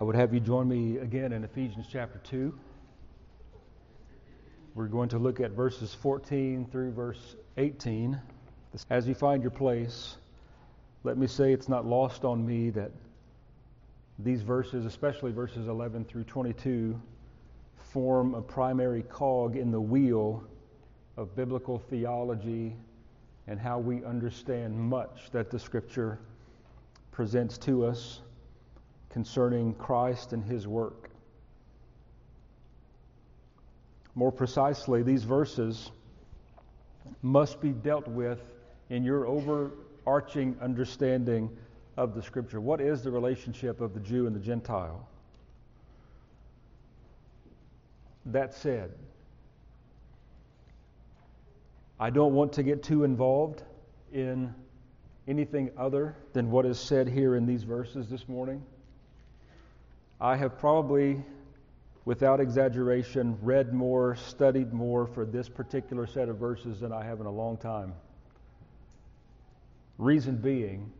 I would have you join me again in Ephesians chapter 2. We're going to look at verses 14 through verse 18. As you find your place, let me say it's not lost on me that these verses, especially verses 11 through 22, form a primary cog in the wheel of biblical theology and how we understand much that the Scripture presents to us concerning Christ and His work. More precisely, these verses must be dealt with in your overarching understanding of the Scripture. What is the relationship of the Jew and the Gentile? That said, I don't want to get too involved in anything other than what is said here in these verses this morning. I have probably, without exaggeration, read more, studied more for this particular set of verses than I have in a long time. Reason being,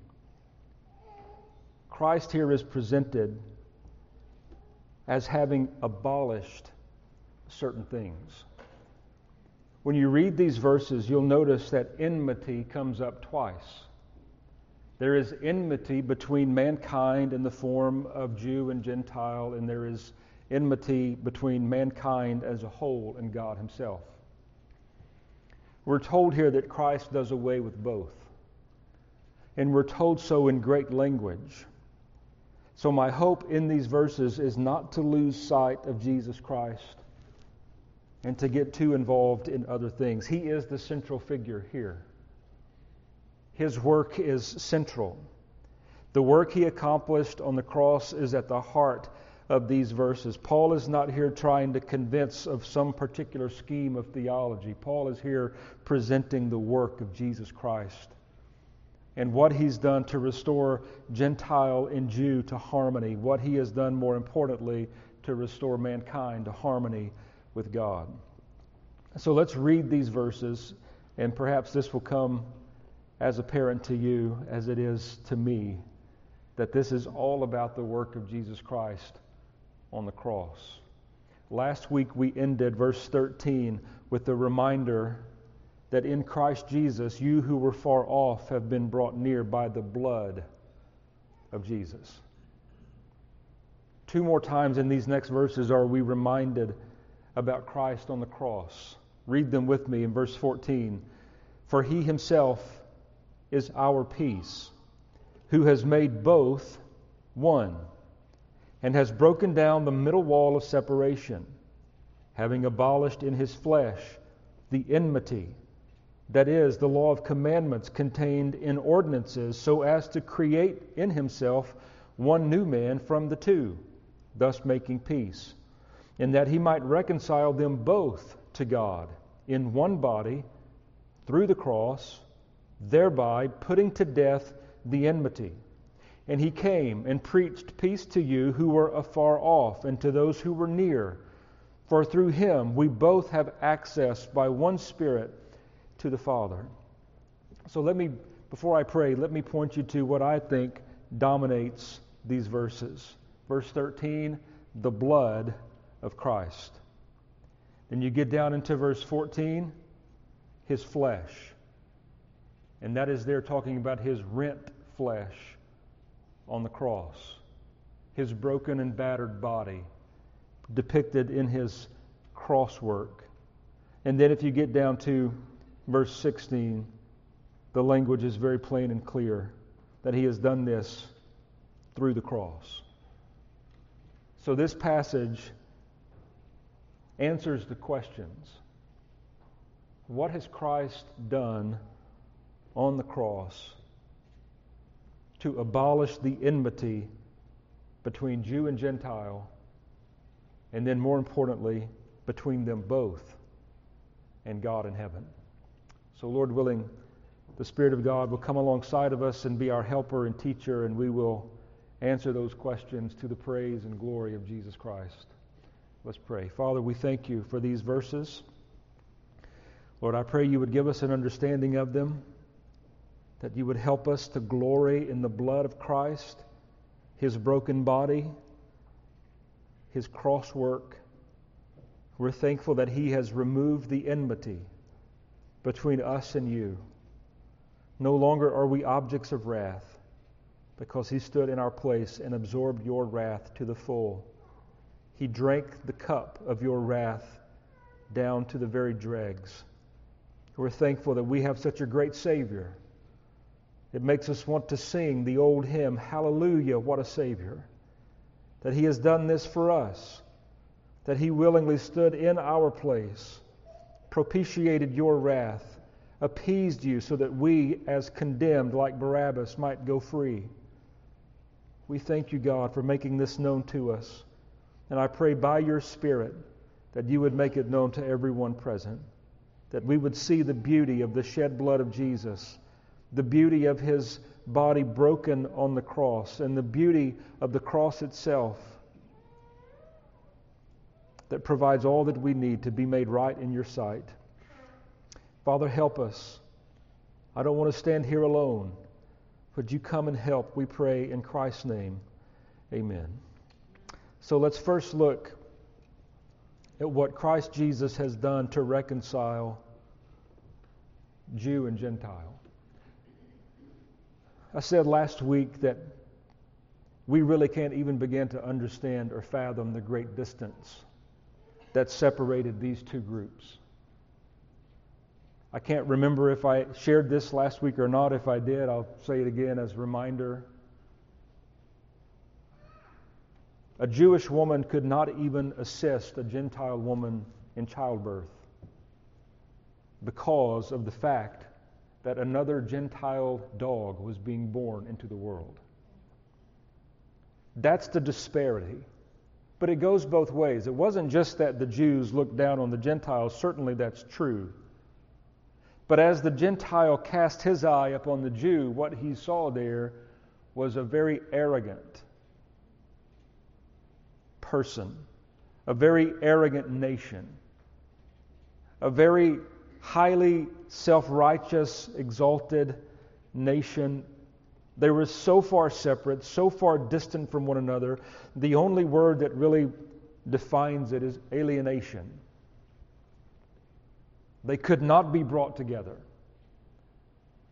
Christ here is presented as having abolished certain things. When you read these verses, you'll notice that enmity comes up twice. There is enmity between mankind in the form of Jew and Gentile, and there is enmity between mankind as a whole and God Himself. We're told here that Christ does away with both, and we're told so in great language. So my hope in these verses is not to lose sight of Jesus Christ and to get too involved in other things. He is the central figure here. His work is central. The work He accomplished on the cross is at the heart of these verses. Paul is not here trying to convince of some particular scheme of theology. Paul is here presenting the work of Jesus Christ and what He's done to restore Gentile and Jew to harmony, what He has done, more importantly, to restore mankind to harmony with God. So let's read these verses, and perhaps this will come as apparent to you as it is to me, that this is all about the work of Jesus Christ on the cross. Last week we ended verse 13 with the reminder that in Christ Jesus, you who were far off have been brought near by the blood of Jesus. Two more times in these next verses are we reminded about Christ on the cross. Read them with me in verse 14. For He Himself is our peace, who has made both one, and has broken down the middle wall of separation, having abolished in His flesh the enmity, that is, the law of commandments contained in ordinances, so as to create in Himself one new man from the two, thus making peace, and that He might reconcile them both to God in one body through the cross, thereby putting to death the enmity. And He came and preached peace to you who were afar off and to those who were near. For through Him we both have access by one Spirit to the Father. So let me, before I pray, let me point you to what I think dominates these verses. Verse 13, the blood of Christ. Then you get down into verse 14, His flesh. And that is there talking about His rent flesh on the cross, His broken and battered body depicted in His cross work. And then if you get down to verse 16, the language is very plain and clear that He has done this through the cross. So this passage answers the questions. What has Christ done on the cross to abolish the enmity between Jew and Gentile, and then more importantly, between them both and God in heaven? So Lord willing, the Spirit of God will come alongside of us and be our helper and teacher, and we will answer those questions to the praise and glory of Jesus Christ. Let's pray. Father, we thank You for these verses. Lord, I pray You would give us an understanding of them, that You would help us to glory in the blood of Christ, His broken body, his cross work. We're thankful that he has removed the enmity between us and you. No longer are we objects of wrath, because he stood in our place and absorbed your wrath to the full. He drank the cup of your wrath down to the very dregs. We're thankful that we have such a great Savior. It makes us want to sing the old hymn, Hallelujah, what a Savior, that he has done this for us, that he willingly stood in our place, propitiated your wrath, appeased you so that we, as condemned like Barabbas, might go free. We thank you, God, for making this known to us, and I pray by your Spirit that you would make it known to everyone present, that we would see the beauty of the shed blood of Jesus, the beauty of his body broken on the cross, and the beauty of the cross itself that provides all that we need to be made right in your sight. Father, help us. I don't want to stand here alone. Would you come and help, we pray in Christ's name. Amen. So let's first look at what Christ Jesus has done to reconcile Jew and Gentile. I said last week that we really can't even begin to understand or fathom the great distance that separated these two groups. I can't remember if I shared this last week or not. If I did, I'll say it again as a reminder. A Jewish woman could not even assist a Gentile woman in childbirth because of the fact that another Gentile dog was being born into the world. That's the disparity. But it goes both ways. It wasn't just that the Jews looked down on the Gentiles. Certainly that's true. But as the Gentile cast his eye upon the Jew, what he saw there was a very arrogant person, a very arrogant nation, a very highly self-righteous, exalted nation. They were so far separate, so far distant from one another. The only word that really defines it is alienation. They could not be brought together.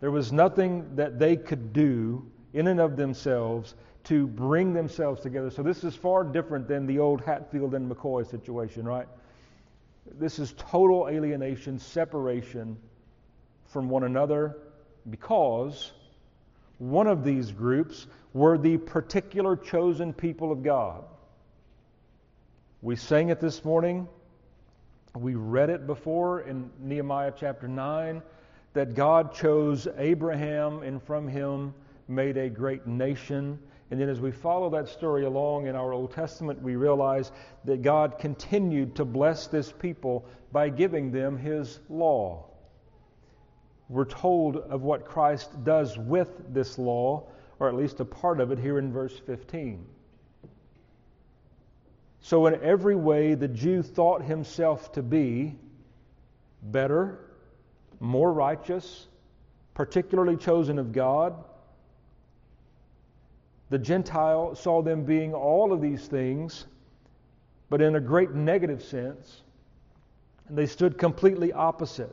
There was nothing that they could do in and of themselves to bring themselves together. So this is far different than the old Hatfield and McCoy situation, right? This is total alienation, separation from one another, because one of these groups were the particular chosen people of God. We sang it this morning. We read it before in Nehemiah chapter 9, that God chose Abraham and from him made a great nation. And then as we follow that story along in our Old Testament, we realize that God continued to bless this people by giving them his law. We're told of what Christ does with this law, or at least a part of it here in verse 15. So in every way, the Jew thought himself to be better, more righteous, particularly chosen of God. The Gentile saw them being all of these things, but in a great negative sense, and they stood completely opposite.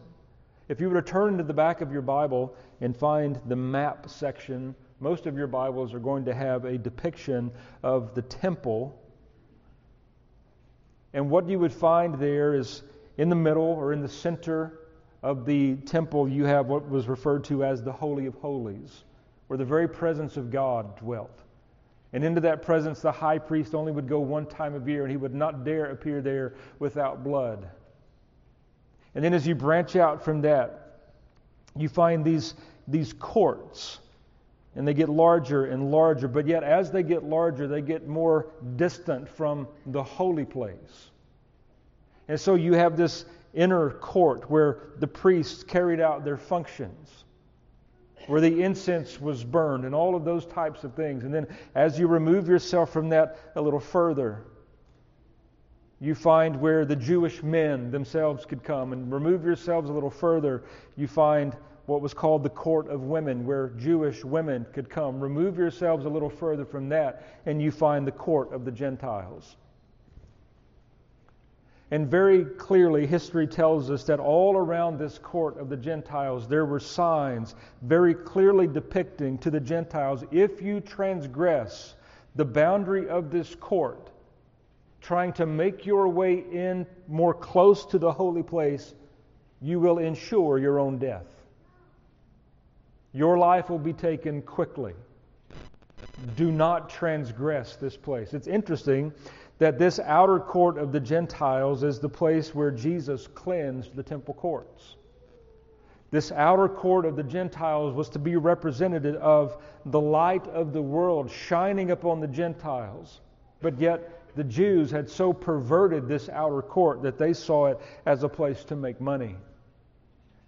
If you were to turn to the back of your Bible and find the map section, most of your Bibles are going to have a depiction of the temple. And what you would find there is in the middle or in the center of the temple, you have what was referred to as the Holy of Holies, where the very presence of God dwelt. And into that presence, the high priest only would go one time a year, and he would not dare appear there without blood. And then as you branch out from that, you find these courts, and they get larger and larger. But yet, as they get larger, they get more distant from the holy place. And so you have this inner court where the priests carried out their functions, where the incense was burned, and all of those types of things. And then as you remove yourself from that a little further, you find where the Jewish men themselves could come. And remove yourselves a little further, you find what was called the court of women, where Jewish women could come. Remove yourselves a little further from that, and you find the court of the Gentiles. And very clearly, history tells us that all around this court of the Gentiles, there were signs very clearly depicting to the Gentiles, if you transgress the boundary of this court, trying to make your way in more close to the holy place, you will ensure your own death. Your life will be taken quickly. Do not transgress this place. It's interesting that this outer court of the Gentiles is the place where Jesus cleansed the temple courts. This outer court of the Gentiles was to be representative of the light of the world shining upon the Gentiles. But yet the Jews had so perverted this outer court that they saw it as a place to make money.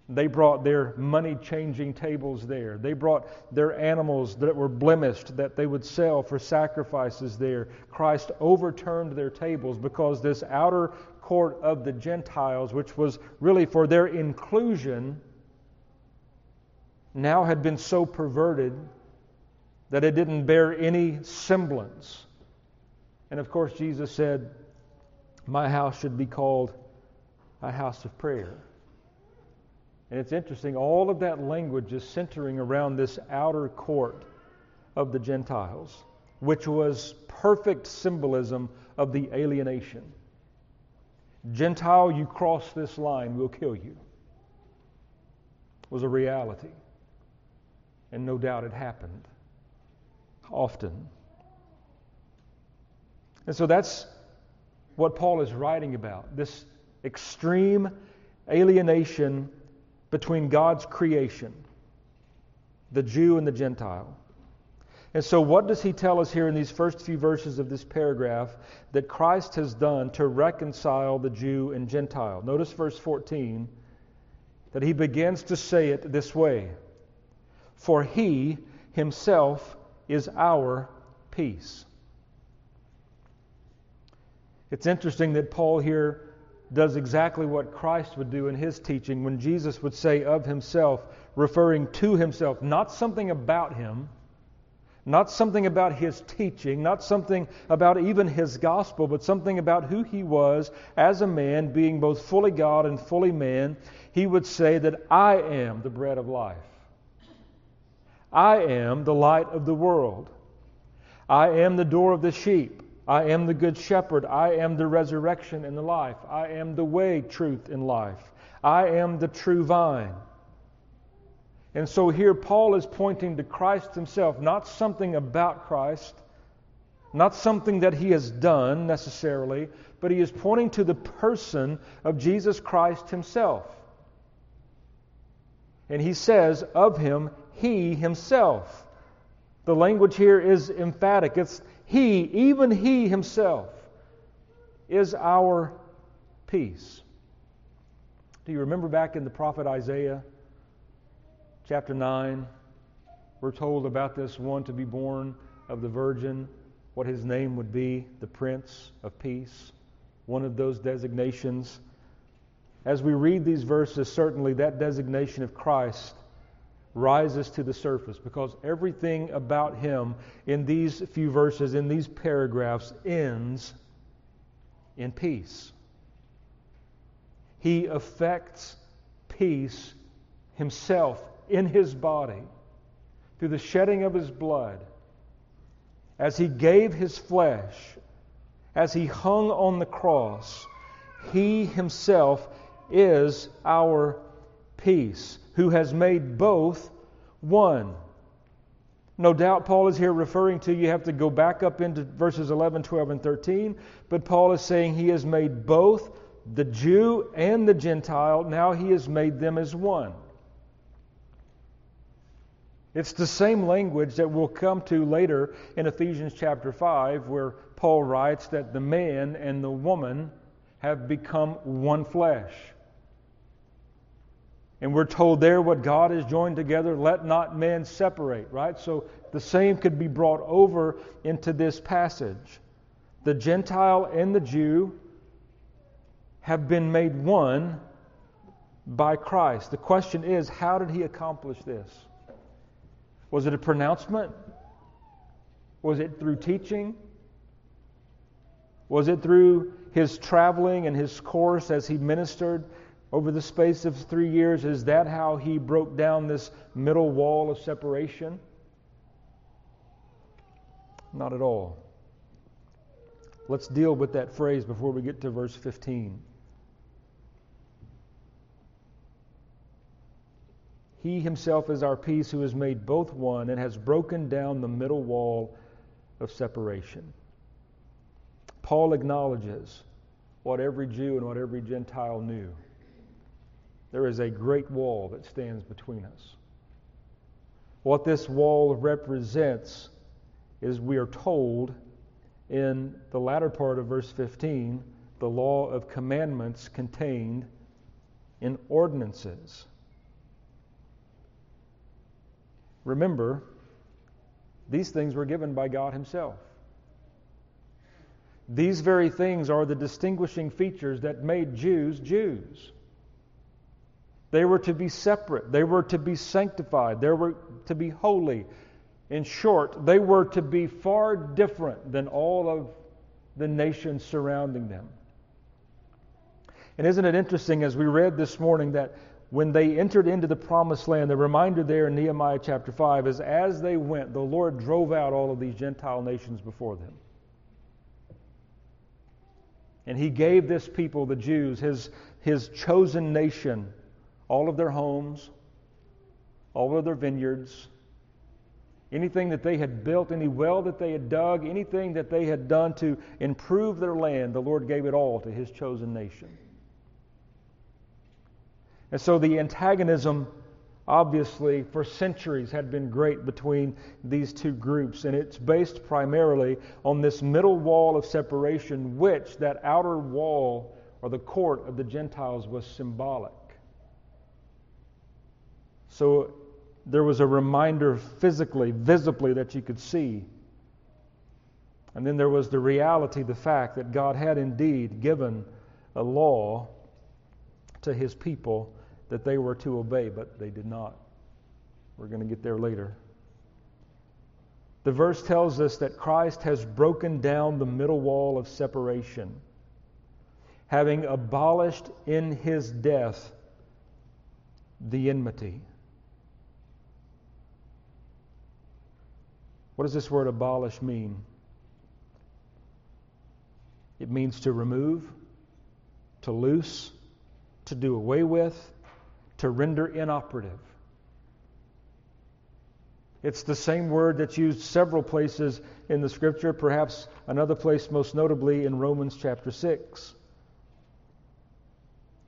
They brought their money-changing tables there. They brought their animals that were blemished that they would sell for sacrifices there. Christ overturned their tables because this outer court of the Gentiles, which was really for their inclusion, now had been so perverted that it didn't bear any semblance. And of course, Jesus said, "My house should be called a house of prayer." And it's interesting, all of that language is centering around this outer court of the Gentiles, which was perfect symbolism of the alienation. Gentile, you cross this line, we'll kill you, was a reality. And no doubt it happened often. And so that's what Paul is writing about, this extreme alienation between God's creation, the Jew and the Gentile. And so what does he tell us here in these first few verses of this paragraph that Christ has done to reconcile the Jew and Gentile? Notice verse 14, that he begins to say it this way, "For he himself is our peace." It's interesting that Paul here does exactly what Christ would do in his teaching when Jesus would say of himself, referring to himself, not something about him, not something about his teaching, not something about even his gospel, but something about who he was as a man, being both fully God and fully man. He would say that I am the bread of life. I am the light of the world. I am the door of the sheep. I am the good shepherd. I am the resurrection and the life. I am the way, truth, and life. I am the true vine. And so here Paul is pointing to Christ himself, not something about Christ, not something that he has done necessarily, but he is pointing to the person of Jesus Christ himself. And he says of him, he himself. The language here is emphatic. It's he, even he himself, is our peace. Do you remember back in the prophet Isaiah, chapter 9, we're told about this one to be born of the virgin, what his name would be, the Prince of Peace, one of those designations. As we read these verses, certainly that designation of Christ rises to the surface because everything about him in these few verses, in these paragraphs, ends in peace. He effects peace himself in his body through the shedding of his blood as he gave his flesh, as he hung on the cross. He himself is our peace, who has made both one. No doubt Paul is here referring to, you have to go back up into verses 11, 12, and 13, but Paul is saying he has made both the Jew and the Gentile, now he has made them as one. It's the same language that we'll come to later in Ephesians chapter 5, where Paul writes that the man and the woman have become one flesh. And we're told there what God has joined together, let not man separate, right? So the same could be brought over into this passage. The Gentile and the Jew have been made one by Christ. The question is, how did he accomplish this? Was it a pronouncement? Was it through teaching? Was it through his traveling and his course as he ministered over the space of 3 years? Is that how he broke down this middle wall of separation? Not at all. Let's deal with that phrase before we get to verse 15. He himself is our peace, who has made both one and has broken down the middle wall of separation. Paul acknowledges what every Jew and what every Gentile knew. There is a great wall that stands between us. What this wall represents is, we are told in the latter part of verse 15, the law of commandments contained in ordinances. Remember, these things were given by God himself. These very things are the distinguishing features that made Jews Jews. They were to be separate. They were to be sanctified. They were to be holy. In short, they were to be far different than all of the nations surrounding them. And isn't it interesting, as we read this morning, that when they entered into the promised land, the reminder there in Nehemiah chapter 5 is, as they went, the Lord drove out all of these Gentile nations before them. And he gave this people, the Jews, his chosen nation, all of their homes, all of their vineyards, anything that they had built, any well that they had dug, anything that they had done to improve their land, the Lord gave it all to his chosen nation. And so the antagonism, obviously, for centuries had been great between these two groups, and it's based primarily on this middle wall of separation, which that outer wall, or the court of the Gentiles, was symbolic. So there was a reminder physically, visibly, that you could see. And then there was the reality, the fact that God had indeed given a law to his people that they were to obey, but they did not. We're going to get there later. The verse tells us that Christ has broken down the middle wall of separation, having abolished in his death the enmity. What does this word abolish mean? It means to remove, to loose, to do away with, to render inoperative. It's the same word that's used several places in the Scripture, perhaps another place most notably in Romans chapter 6.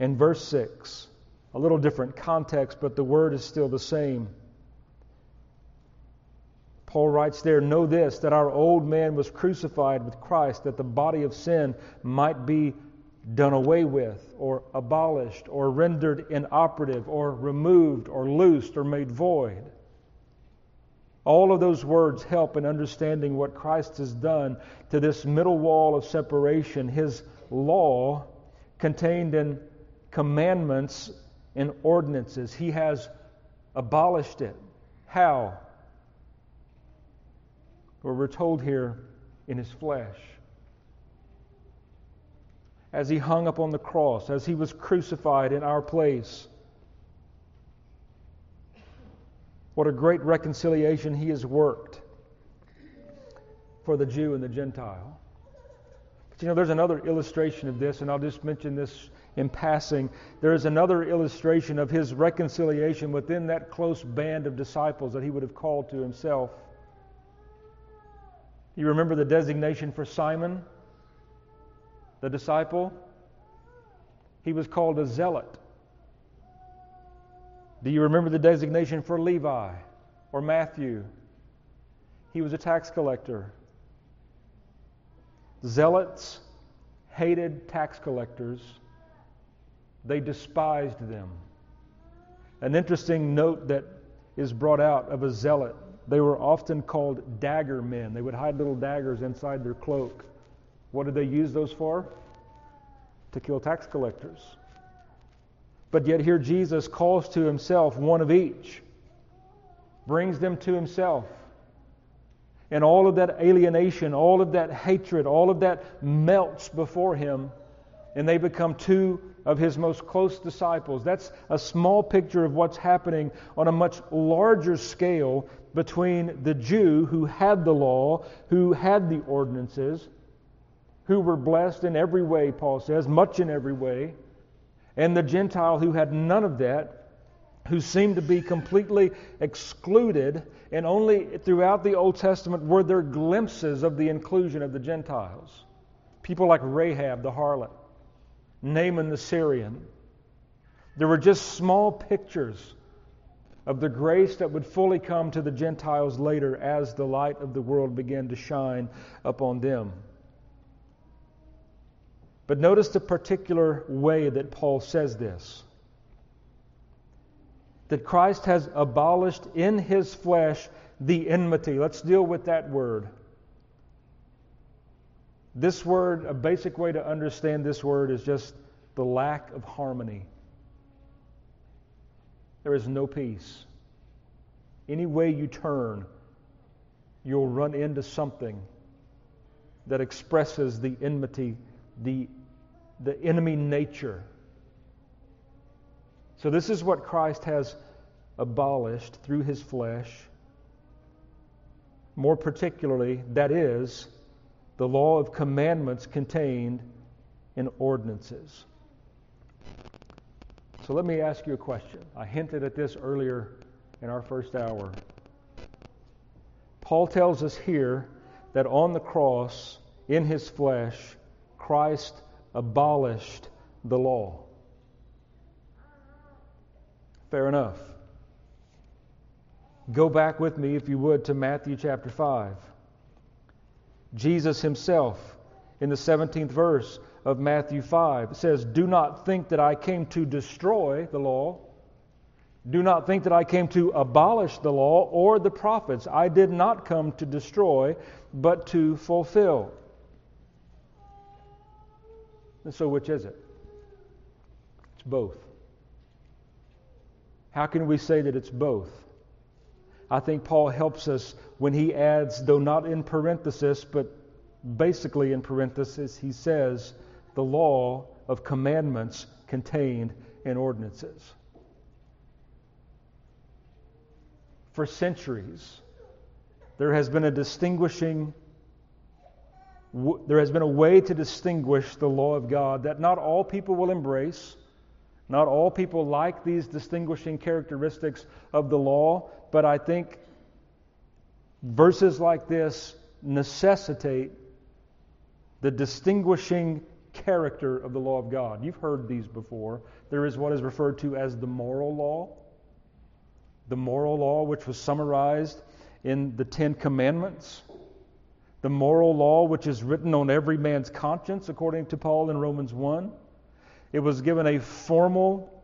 In verse 6, a little different context, but the word is still the same. Paul writes there, "Know this, that our old man was crucified with Christ, that the body of sin might be done away with, or abolished, or rendered inoperative, or removed, or loosed, or made void." All of those words help in understanding what Christ has done to this middle wall of separation, his law contained in commandments and ordinances. He has abolished it. How? Well, we're told here, in his flesh. As he hung up on the cross, as he was crucified in our place. What a great reconciliation he has worked for the Jew and the Gentile. But you know, there's another illustration of this, and I'll just mention this in passing. There is another illustration of his reconciliation within that close band of disciples that he would have called to himself. You remember the designation for Simon, the disciple? He was called a zealot. Do you remember the designation for Levi or Matthew? He was a tax collector. Zealots hated tax collectors. They despised them. An interesting note that is brought out of a zealot: they were often called dagger men. They would hide little daggers inside their cloak. What did they use those for? To kill tax collectors. But yet here Jesus calls to himself one of each, brings them to himself. And all of that alienation, all of that hatred, all of that melts before him, and they become two of his most close disciples. That's a small picture of what's happening on a much larger scale between the Jew who had the law, who had the ordinances, who were blessed in every way, Paul says, much in every way, and the Gentile who had none of that, who seemed to be completely excluded, and only throughout the Old Testament were there glimpses of the inclusion of the Gentiles. People like Rahab the harlot, Naaman the Syrian. There were just small pictures of the grace that would fully come to the Gentiles later as the light of the world began to shine upon them. But notice the particular way that Paul says this. That Christ has abolished in His flesh the enmity. Let's deal with that word. This word, a basic way to understand this word is just the lack of harmony. There is no peace. Any way you turn, you'll run into something that expresses the enmity, the enemy nature. So this is what Christ has abolished through His flesh. More particularly, that is, the law of commandments contained in ordinances. So let me ask you a question. I hinted at this earlier in our first hour. Paul tells us here that on the cross, in His flesh, Christ abolished the law. Fair enough. Go back with me, if you would, to Matthew chapter 5. Jesus Himself, in the 17th verse of Matthew 5, says, "Do not think that I came to destroy the law. Do not think that I came to abolish the law or the prophets. I did not come to destroy, but to fulfill." And so which is it? It's both. How can we say that it's both? I think Paul helps us when he adds, though not in parenthesis, but basically in parenthesis, he says, the law of commandments contained in ordinances. For centuries, there has been a way to distinguish the law of God that not all people will embrace. Not all people like these distinguishing characteristics of the law, but I think verses like this necessitate the distinguishing character of the law of God. You've heard these before. There is what is referred to as the moral law which was summarized in the Ten Commandments, the moral law which is written on every man's conscience, according to Paul in Romans 1. It was given a formal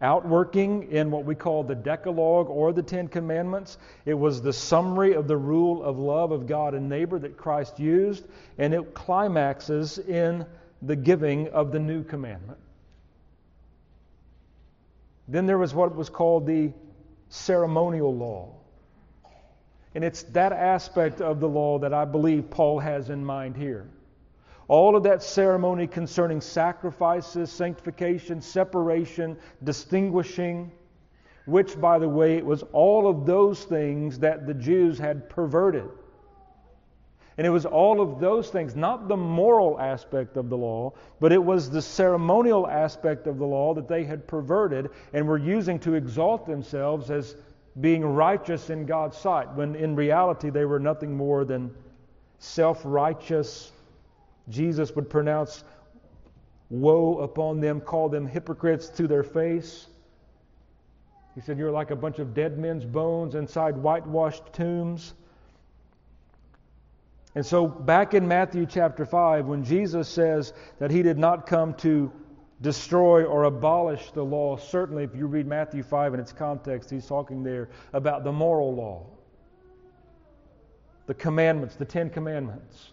outworking in what we call the Decalogue or the Ten Commandments. It was the summary of the rule of love of God and neighbor that Christ used, and it climaxes in the giving of the new commandment. Then there was what was called the ceremonial law. And it's that aspect of the law that I believe Paul has in mind here. All of that ceremony concerning sacrifices, sanctification, separation, distinguishing, which, by the way, it was all of those things that the Jews had perverted. And it was all of those things, not the moral aspect of the law, but it was the ceremonial aspect of the law that they had perverted and were using to exalt themselves as being righteous in God's sight, when in reality they were nothing more than self-righteous. Jesus would pronounce woe upon them, call them hypocrites to their face. He said, "You're like a bunch of dead men's bones inside whitewashed tombs." And so back in Matthew chapter 5, when Jesus says that He did not come to destroy or abolish the law, certainly if you read Matthew 5 in its context, He's talking there about the moral law, the commandments, the Ten Commandments,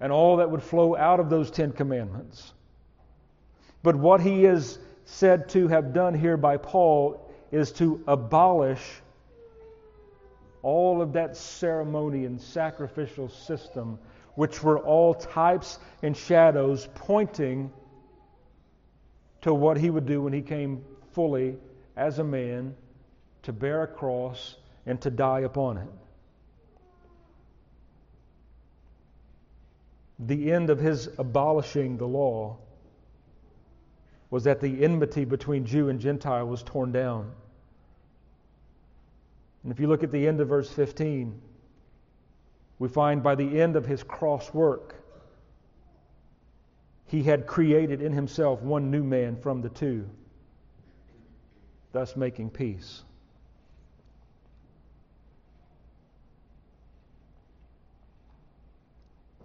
and all that would flow out of those Ten Commandments. But what He is said to have done here by Paul is to abolish all of that ceremony and sacrificial system, which were all types and shadows pointing to what he would do when he came fully as a man to bear a cross and to die upon it. The end of his abolishing the law was that the enmity between Jew and Gentile was torn down. And if you look at the end of verse 15, we find by the end of his cross work, he had created in himself one new man from the two, thus making peace.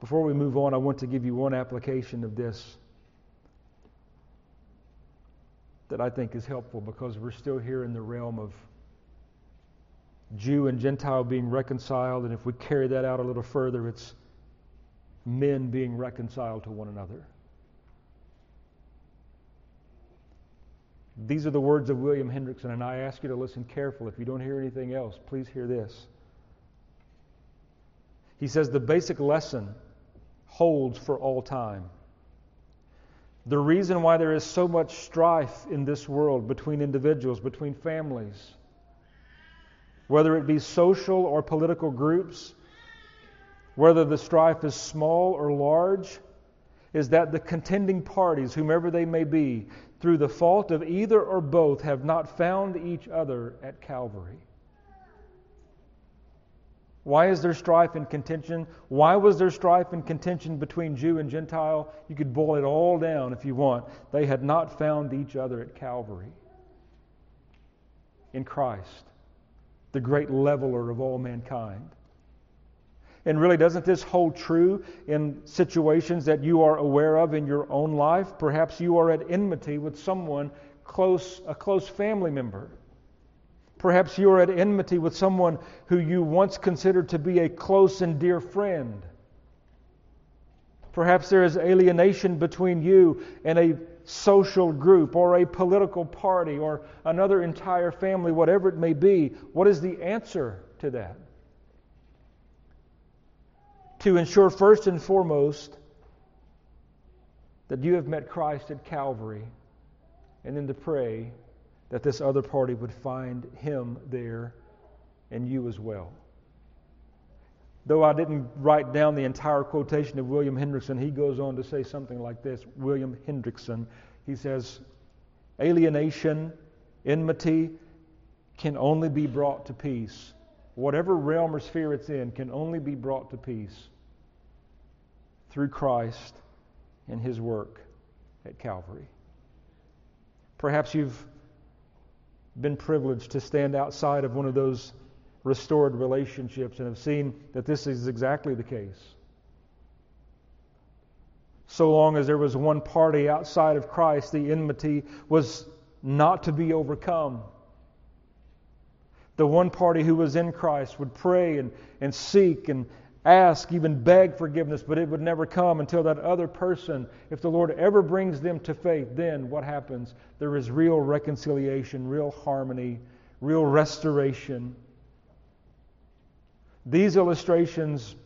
Before we move on, I want to give you one application of this that I think is helpful, because we're still here in the realm of Jew and Gentile being reconciled, and if we carry that out a little further, it's men being reconciled to one another. These are the words of William Hendrickson, and I ask you to listen carefully. If you don't hear anything else, please hear this. He says, the basic lesson holds for all time. The reason why there is so much strife in this world between individuals, between families, whether it be social or political groups, whether the strife is small or large, is that the contending parties, whomever they may be, through the fault of either or both, have not found each other at Calvary. Why is there strife and contention? Why was there strife and contention between Jew and Gentile? You could boil it all down if you want. They had not found each other at Calvary in Christ, the great leveler of all mankind. And really, doesn't this hold true in situations that you are aware of in your own life? Perhaps you are at enmity with someone close, a close family member. Perhaps you are at enmity with someone who you once considered to be a close and dear friend. Perhaps there is alienation between you and a social group or a political party or another entire family, whatever it may be. What is the answer to that? To ensure first and foremost that you have met Christ at Calvary, and then to pray that this other party would find him there and you as well. Though I didn't write down the entire quotation of William Hendrickson, he goes on to say something like this. William Hendrickson, he says, alienation, enmity can only be brought to peace. Whatever realm or sphere it's in can only be brought to peace through Christ and his work at Calvary. Perhaps you've been privileged to stand outside of one of those restored relationships and have seen that this is exactly the case. So long as there was one party outside of Christ, the enmity was not to be overcome. The one party who was in Christ would pray and seek and ask, even beg forgiveness, but it would never come until that other person, if the Lord ever brings them to faith, then what happens? There is real reconciliation, real harmony, real restoration. These illustrations,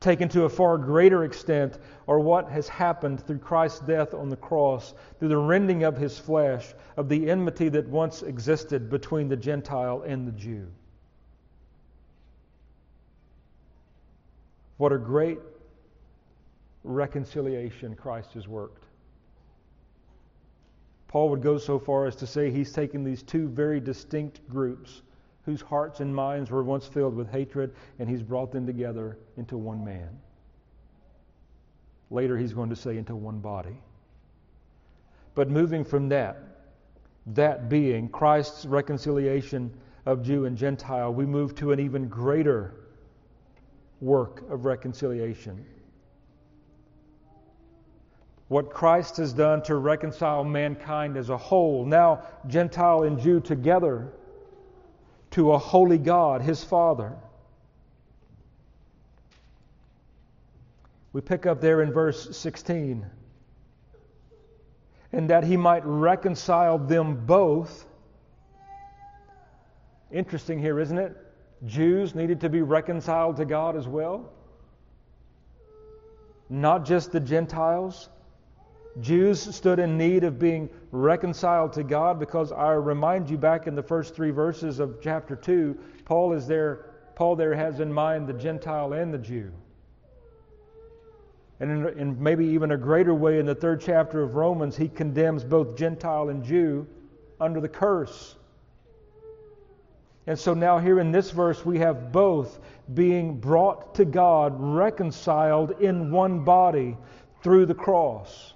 taken to a far greater extent, are what has happened through Christ's death on the cross, through the rending of his flesh, of the enmity that once existed between the Gentile and the Jew. What a great reconciliation Christ has worked. Paul would go so far as to say he's taken these two very distinct groups whose hearts and minds were once filled with hatred, and he's brought them together into one man. Later he's going to say into one body. But moving from that being Christ's reconciliation of Jew and Gentile, we move to an even greater work of reconciliation. What Christ has done to reconcile mankind as a whole, now Gentile and Jew together, to a holy God, his Father. We pick up there in verse 16. And that he might reconcile them both. Interesting here, isn't it? Jews needed to be reconciled to God as well. Not just the Gentiles. Jews stood in need of being reconciled to God, because I remind you, back in the first three verses of chapter 2, Paul there has in mind the Gentile and the Jew. And in maybe even a greater way, in the third chapter of Romans, he condemns both Gentile and Jew under the curse. And so now here in this verse, we have both being brought to God, reconciled in one body through the cross.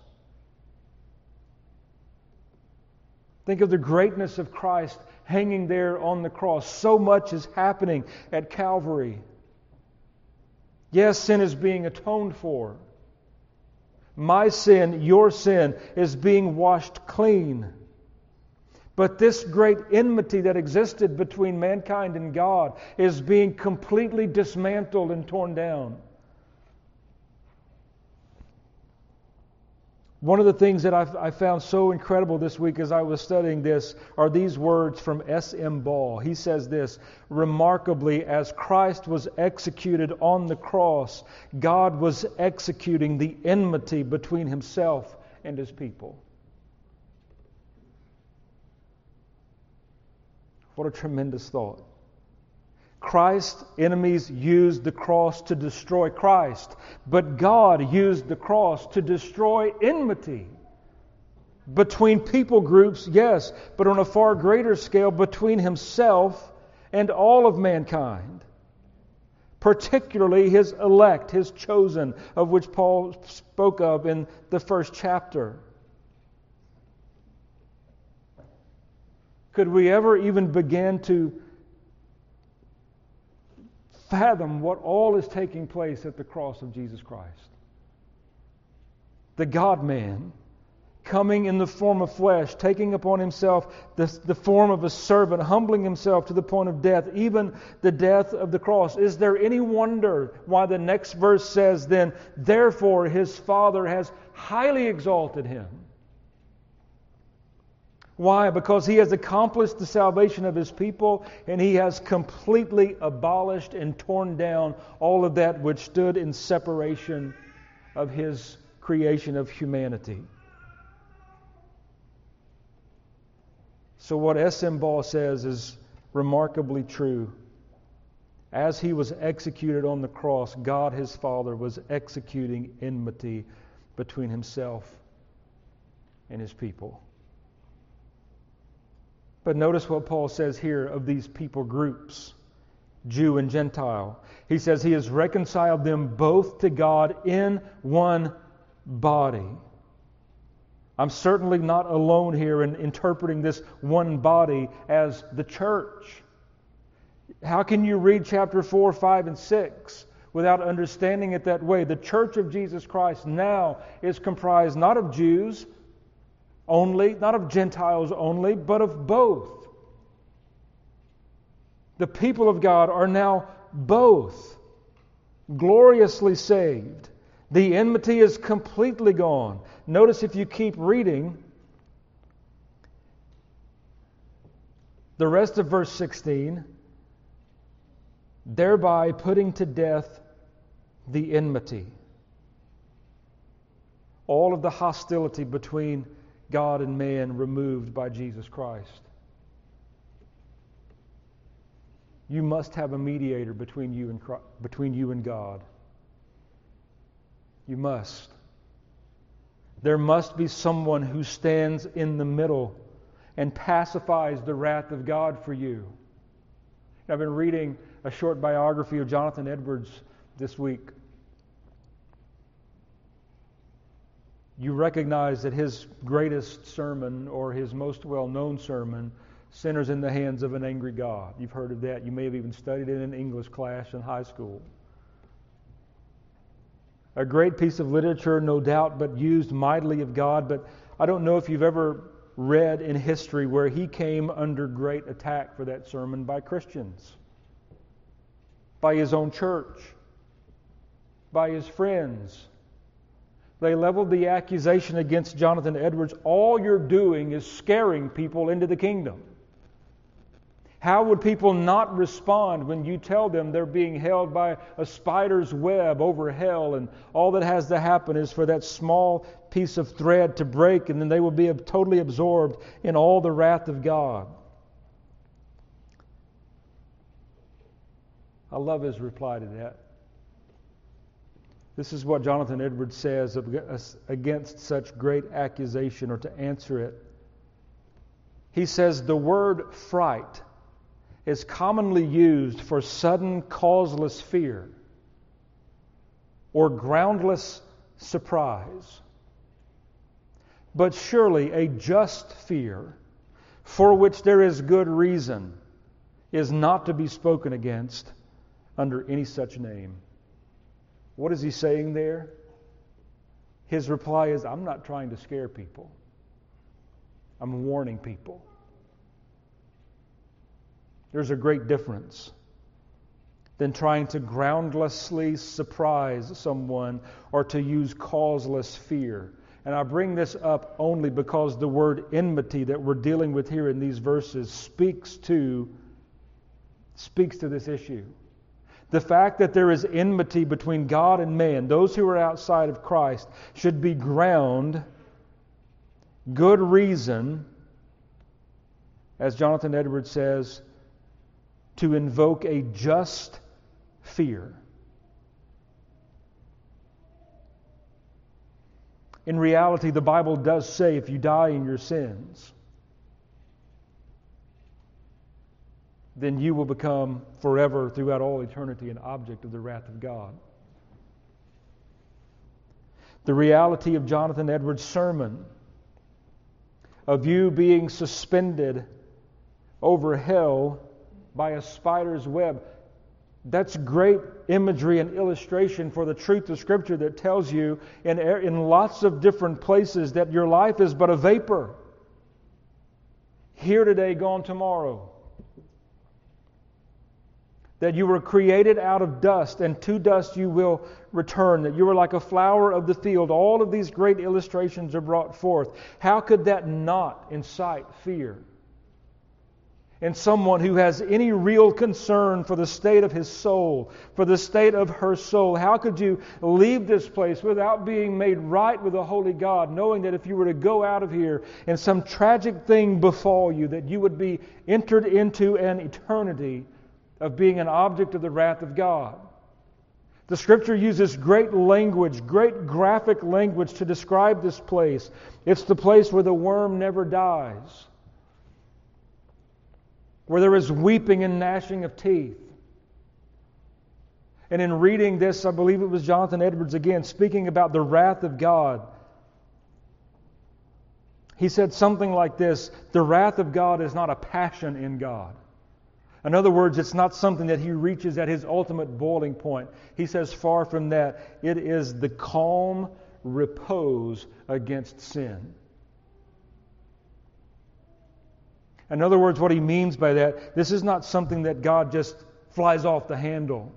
Think of the greatness of Christ hanging there on the cross. So much is happening at Calvary. Yes, sin is being atoned for. My sin, your sin, is being washed clean. But this great enmity that existed between mankind and God is being completely dismantled and torn down. One of the things that I found so incredible this week as I was studying this are these words from S.M. Ball. He says this: remarkably, as Christ was executed on the cross, God was executing the enmity between Himself and His people. What a tremendous thought. Christ's enemies used the cross to destroy Christ, but God used the cross to destroy enmity between people groups, yes, but on a far greater scale between Himself and all of mankind, particularly His elect, His chosen, of which Paul spoke of in the first chapter. Could we ever even begin to fathom what all is taking place at the cross of Jesus Christ? The God-man coming in the form of flesh, taking upon Himself the form of a servant, humbling Himself to the point of death, even the death of the cross. Is there any wonder why the next verse says then, therefore His Father has highly exalted Him? Why? Because He has accomplished the salvation of His people, and He has completely abolished and torn down all of that which stood in separation of His creation of humanity. So what S.M. Ball says is remarkably true. As He was executed on the cross, God His Father was executing enmity between Himself and His people. But notice what Paul says here of these people groups, Jew and Gentile. He says He has reconciled them both to God in one body. I'm certainly not alone here in interpreting this one body as the church. How can you read chapter 4, 5, and 6 without understanding it that way? The church of Jesus Christ now is comprised not of Jews only, not of Gentiles only, but of both. The people of God are now both gloriously saved. The enmity is completely gone. Notice if you keep reading, the rest of verse 16, thereby putting to death the enmity. All of the hostility between God and man removed by Jesus Christ. You must have a mediator between you and Christ, between you and God. You must. There must be someone who stands in the middle and pacifies the wrath of God for you. And I've been reading a short biography of Jonathan Edwards this week. You recognize that his greatest sermon, or his most well-known sermon, Sinners in the Hands of an Angry God. You've heard of that. You may have even studied it in an English class in high school. A great piece of literature, no doubt, but used mightily of God. But I don't know if you've ever read in history where he came under great attack for that sermon by Christians, by his own church, by his friends. They leveled the accusation against Jonathan Edwards, all you're doing is scaring people into the kingdom. How would people not respond when you tell them they're being held by a spider's web over hell, and all that has to happen is for that small piece of thread to break, and then they will be totally absorbed in all the wrath of God? I love his reply to that. This is what Jonathan Edwards says against such great accusation, or to answer it. He says, the word fright is commonly used for sudden causeless fear or groundless surprise. But surely a just fear, for which there is good reason, is not to be spoken against under any such name. What is he saying there? His reply is, I'm not trying to scare people. I'm warning people. There's a great difference than trying to groundlessly surprise someone or to use causeless fear. And I bring this up only because the word enmity that we're dealing with here in these verses speaks to this issue. The fact that there is enmity between God and man, those who are outside of Christ, should be good reason, as Jonathan Edwards says, to invoke a just fear. In reality, the Bible does say, if you die in your sins, then you will become forever, throughout all eternity, an object of the wrath of God. The reality of Jonathan Edwards' sermon, of you being suspended over hell by a spider's web, that's great imagery and illustration for the truth of Scripture that tells you in lots of different places that your life is but a vapor. Here today, gone tomorrow. That you were created out of dust, and to dust you will return. That you were like a flower of the field. All of these great illustrations are brought forth. How could that not incite fear in someone who has any real concern for the state of his soul, for the state of her soul? How could you leave this place without being made right with the Holy God, knowing that if you were to go out of here and some tragic thing befall you, that you would be entered into an eternity of being an object of the wrath of God? The Scripture uses great language, great graphic language to describe this place. It's the place where the worm never dies, where there is weeping and gnashing of teeth. And in reading this, I believe it was Jonathan Edwards again, speaking about the wrath of God. He said something like this: the wrath of God is not a passion in God. In other words, it's not something that He reaches at His ultimate boiling point. He says, far from that, it is the calm repose against sin. In other words, what he means by that, this is not something that God just flies off the handle.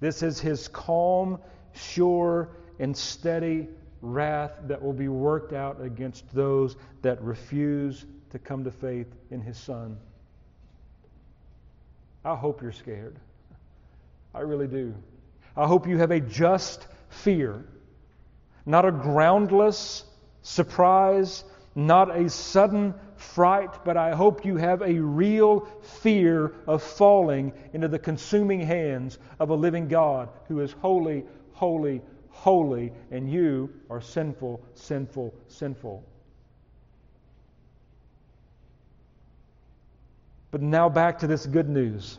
This is His calm, sure, and steady wrath that will be worked out against those that refuse to come to faith in His Son. I hope you're scared. I really do. I hope you have a just fear, not a groundless surprise, not a sudden fright, but I hope you have a real fear of falling into the consuming hands of a living God who is holy, holy, holy, and you are sinful, sinful, sinful. But now back to this good news.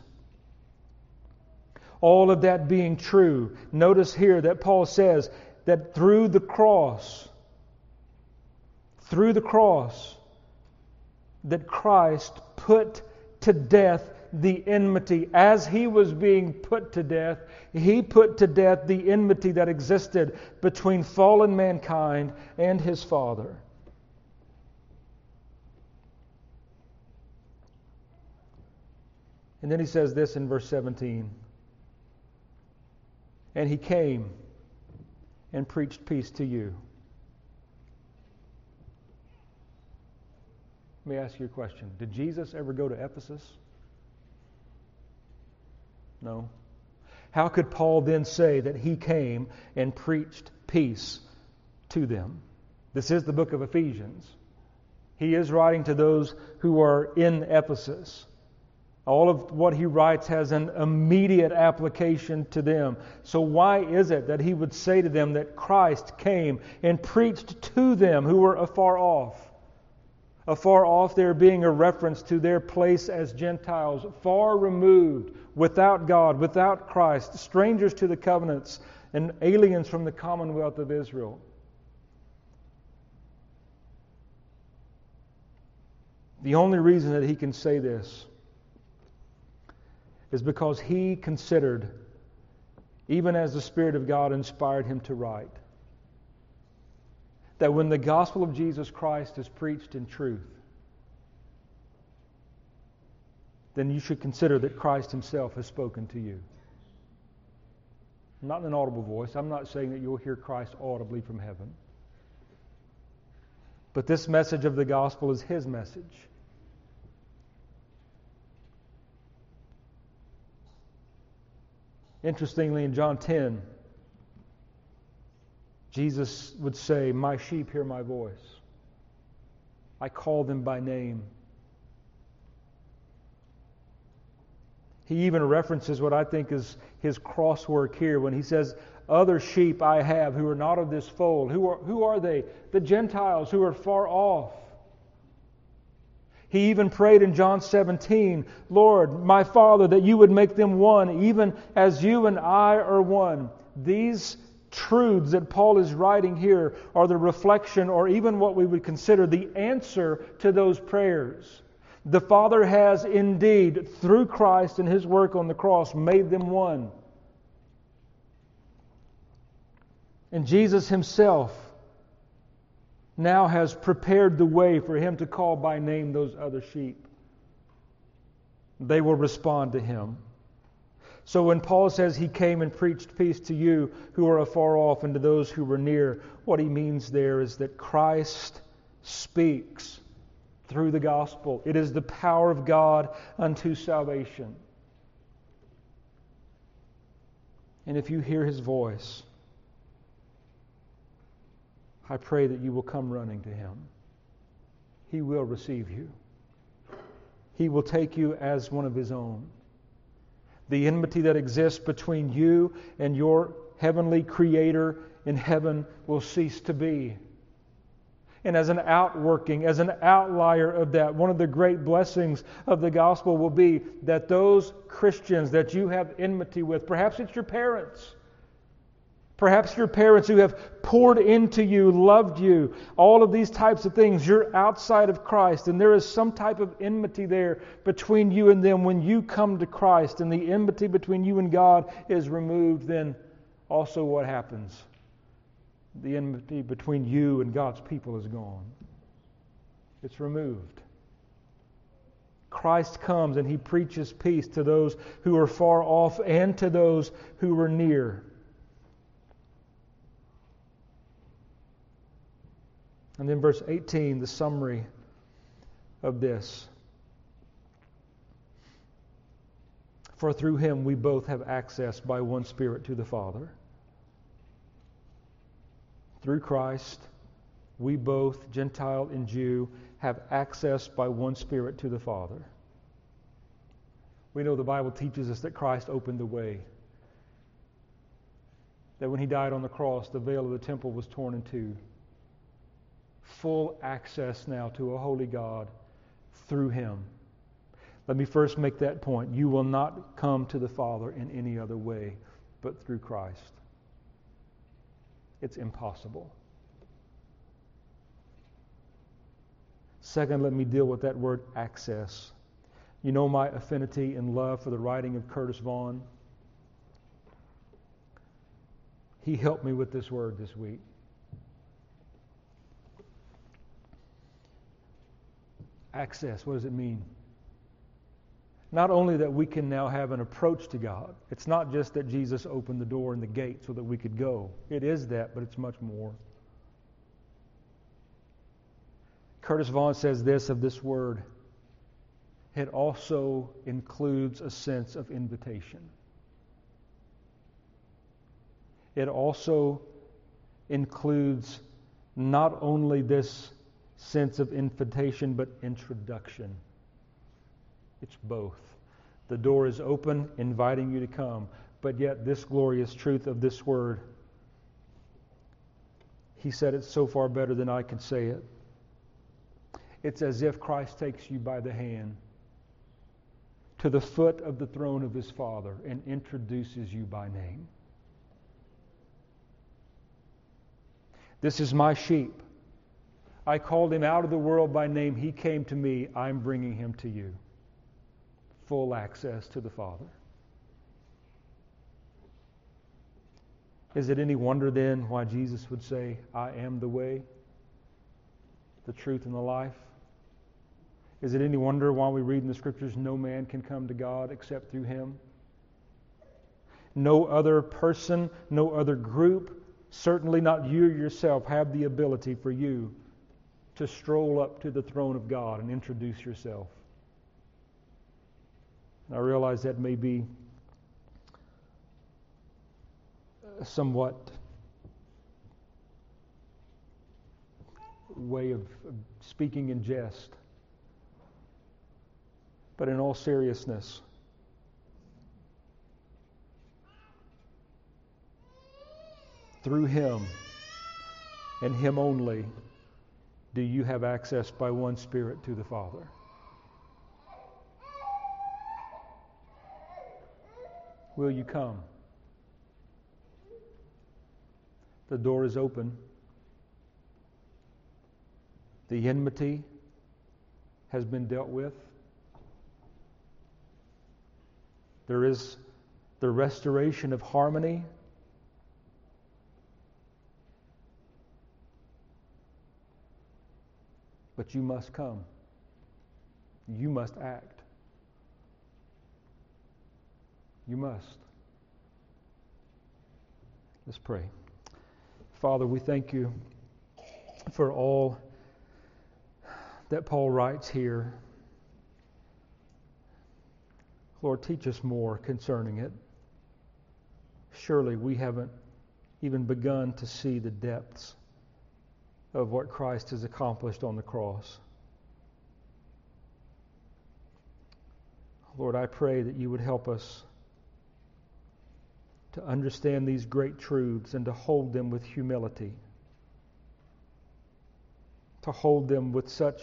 All of that being true, notice here that Paul says that through the cross, that Christ put to death the enmity. As He was being put to death, He put to death the enmity that existed between fallen mankind and His Father. And then he says this in verse 17. And He came and preached peace to you. Let me ask you a question. Did Jesus ever go to Ephesus? No. How could Paul then say that he came and preached peace to them? This is the book of Ephesians. He is writing to those who are in Ephesus. All of what he writes has an immediate application to them. So why is it that he would say to them that Christ came and preached to them who were afar off? Afar off there being a reference to their place as Gentiles, far removed, without God, without Christ, strangers to the covenants, and aliens from the commonwealth of Israel. The only reason that he can say this is because he considered, even as the Spirit of God inspired him to write, that when the gospel of Jesus Christ is preached in truth, then you should consider that Christ himself has spoken to you. Not in an audible voice. I'm not saying that you'll hear Christ audibly from heaven. But this message of the gospel is his message. Interestingly, in John 10, Jesus would say, "My sheep hear my voice. I call them by name." He even references what I think is his cross work here when he says, "Other sheep I have who are not of this fold." Who are they? The Gentiles who are far off. He even prayed in John 17, "Lord, my Father, that you would make them one, even as you and I are one." These truths that Paul is writing here are the reflection, or even what we would consider the answer to those prayers. The Father has indeed, through Christ and His work on the cross, made them one. And Jesus Himself now has prepared the way for Him to call by name those other sheep. They will respond to Him. So when Paul says he came and preached peace to you who are afar off and to those who were near, what he means there is that Christ speaks through the gospel. It is the power of God unto salvation. And if you hear his voice, I pray that you will come running to him. He will receive you. He will take you as one of his own. The enmity that exists between you and your heavenly Creator in heaven will cease to be. And as an outworking, as an outlier of that, one of the great blessings of the gospel will be that those Christians that you have enmity with, perhaps it's your parents, perhaps your parents who have poured into you, loved you, all of these types of things, you're outside of Christ, and there is some type of enmity there between you and them. When you come to Christ and the enmity between you and God is removed, then also what happens? The enmity between you and God's people is gone. It's removed. Christ comes and He preaches peace to those who are far off and to those who are near. And then verse 18, the summary of this. For through Him we both have access by one Spirit to the Father. Through Christ, we both, Gentile and Jew, have access by one Spirit to the Father. We know the Bible teaches us that Christ opened the way. That when He died on the cross, the veil of the temple was torn in two. Full access now to a holy God through Him. Let me first make that point. You will not come to the Father in any other way but through Christ. It's impossible. Second, let me deal with that word access. You know my affinity and love for the writing of Curtis Vaughn. He helped me with this word this week. Access, what does it mean? Not only that we can now have an approach to God. It's not just that Jesus opened the door and the gate so that we could go. It is that, but it's much more. Curtis Vaughn says this of this word: it also includes a sense of invitation. It also includes not only this sense of invitation, but introduction. It's both. The door is open, inviting you to come, but yet this glorious truth of this word, he said it so far better than I could say it. It's as if Christ takes you by the hand to the foot of the throne of his Father and introduces you by name. This is my sheep. I called him out of the world by name. He came to me. I'm bringing him to you. Full access to the Father. Is it any wonder then why Jesus would say, I am the way, the truth, and the life? Is it any wonder why we read in the Scriptures, no man can come to God except through him? No other person, no other group, certainly not you yourself, have the ability for you to stroll up to the throne of God and introduce yourself. And I realize that may be somewhat way of speaking in jest. But in all seriousness, through him and him only do you have access by one Spirit to the Father. Will you come? The door is open. The enmity has been dealt with. There is the restoration of harmony. But you must come. You must act. You must. Let's pray. Father, we thank you for all that Paul writes here. Lord, teach us more concerning it. Surely we haven't even begun to see the depths of what Christ has accomplished on the cross. Lord, I pray that you would help us to understand these great truths and to hold them with humility, to hold them with such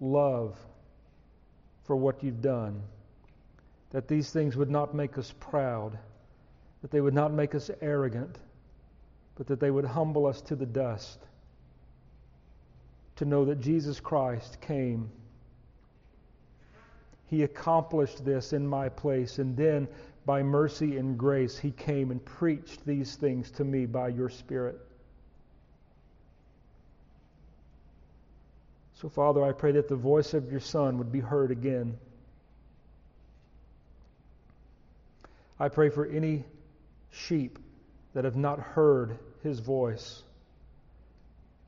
love for what you've done, that these things would not make us proud, that they would not make us arrogant, but that they would humble us to the dust, to know that Jesus Christ came. He accomplished this in my place, and then by mercy and grace, he came and preached these things to me by your Spirit. So, Father, I pray that the voice of your Son would be heard again. I pray for any sheep that have not heard his voice,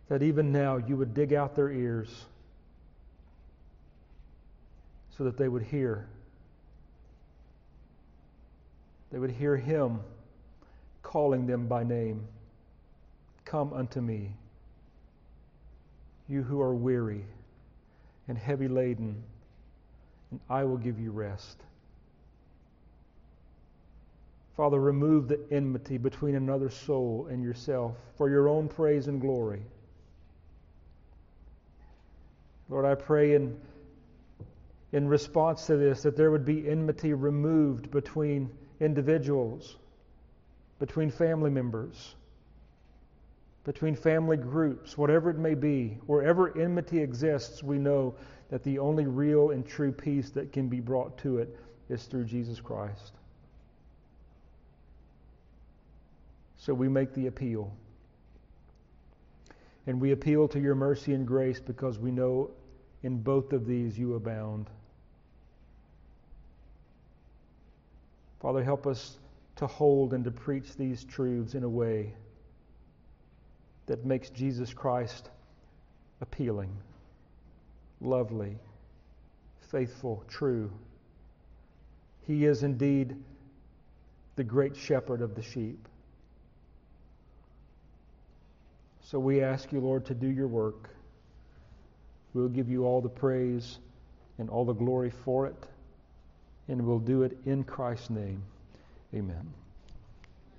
that even now you would dig out their ears so that they would hear. They would hear him calling them by name. Come unto me, you who are weary and heavy laden, and I will give you rest. Father, remove the enmity between another soul and yourself for your own praise and glory. Lord, I pray in response to this that there would be enmity removed between individuals, between family members, between family groups, whatever it may be. Wherever enmity exists, we know that the only real and true peace that can be brought to it is through Jesus Christ. So we make the appeal. And we appeal to your mercy and grace because we know in both of these you abound. Father, help us to hold and to preach these truths in a way that makes Jesus Christ appealing. lovely, faithful, true. He is indeed the great shepherd of the sheep. So we ask you, Lord, to do your work. We'll give you all the praise and all the glory for it, and we'll do it in Christ's name. Amen.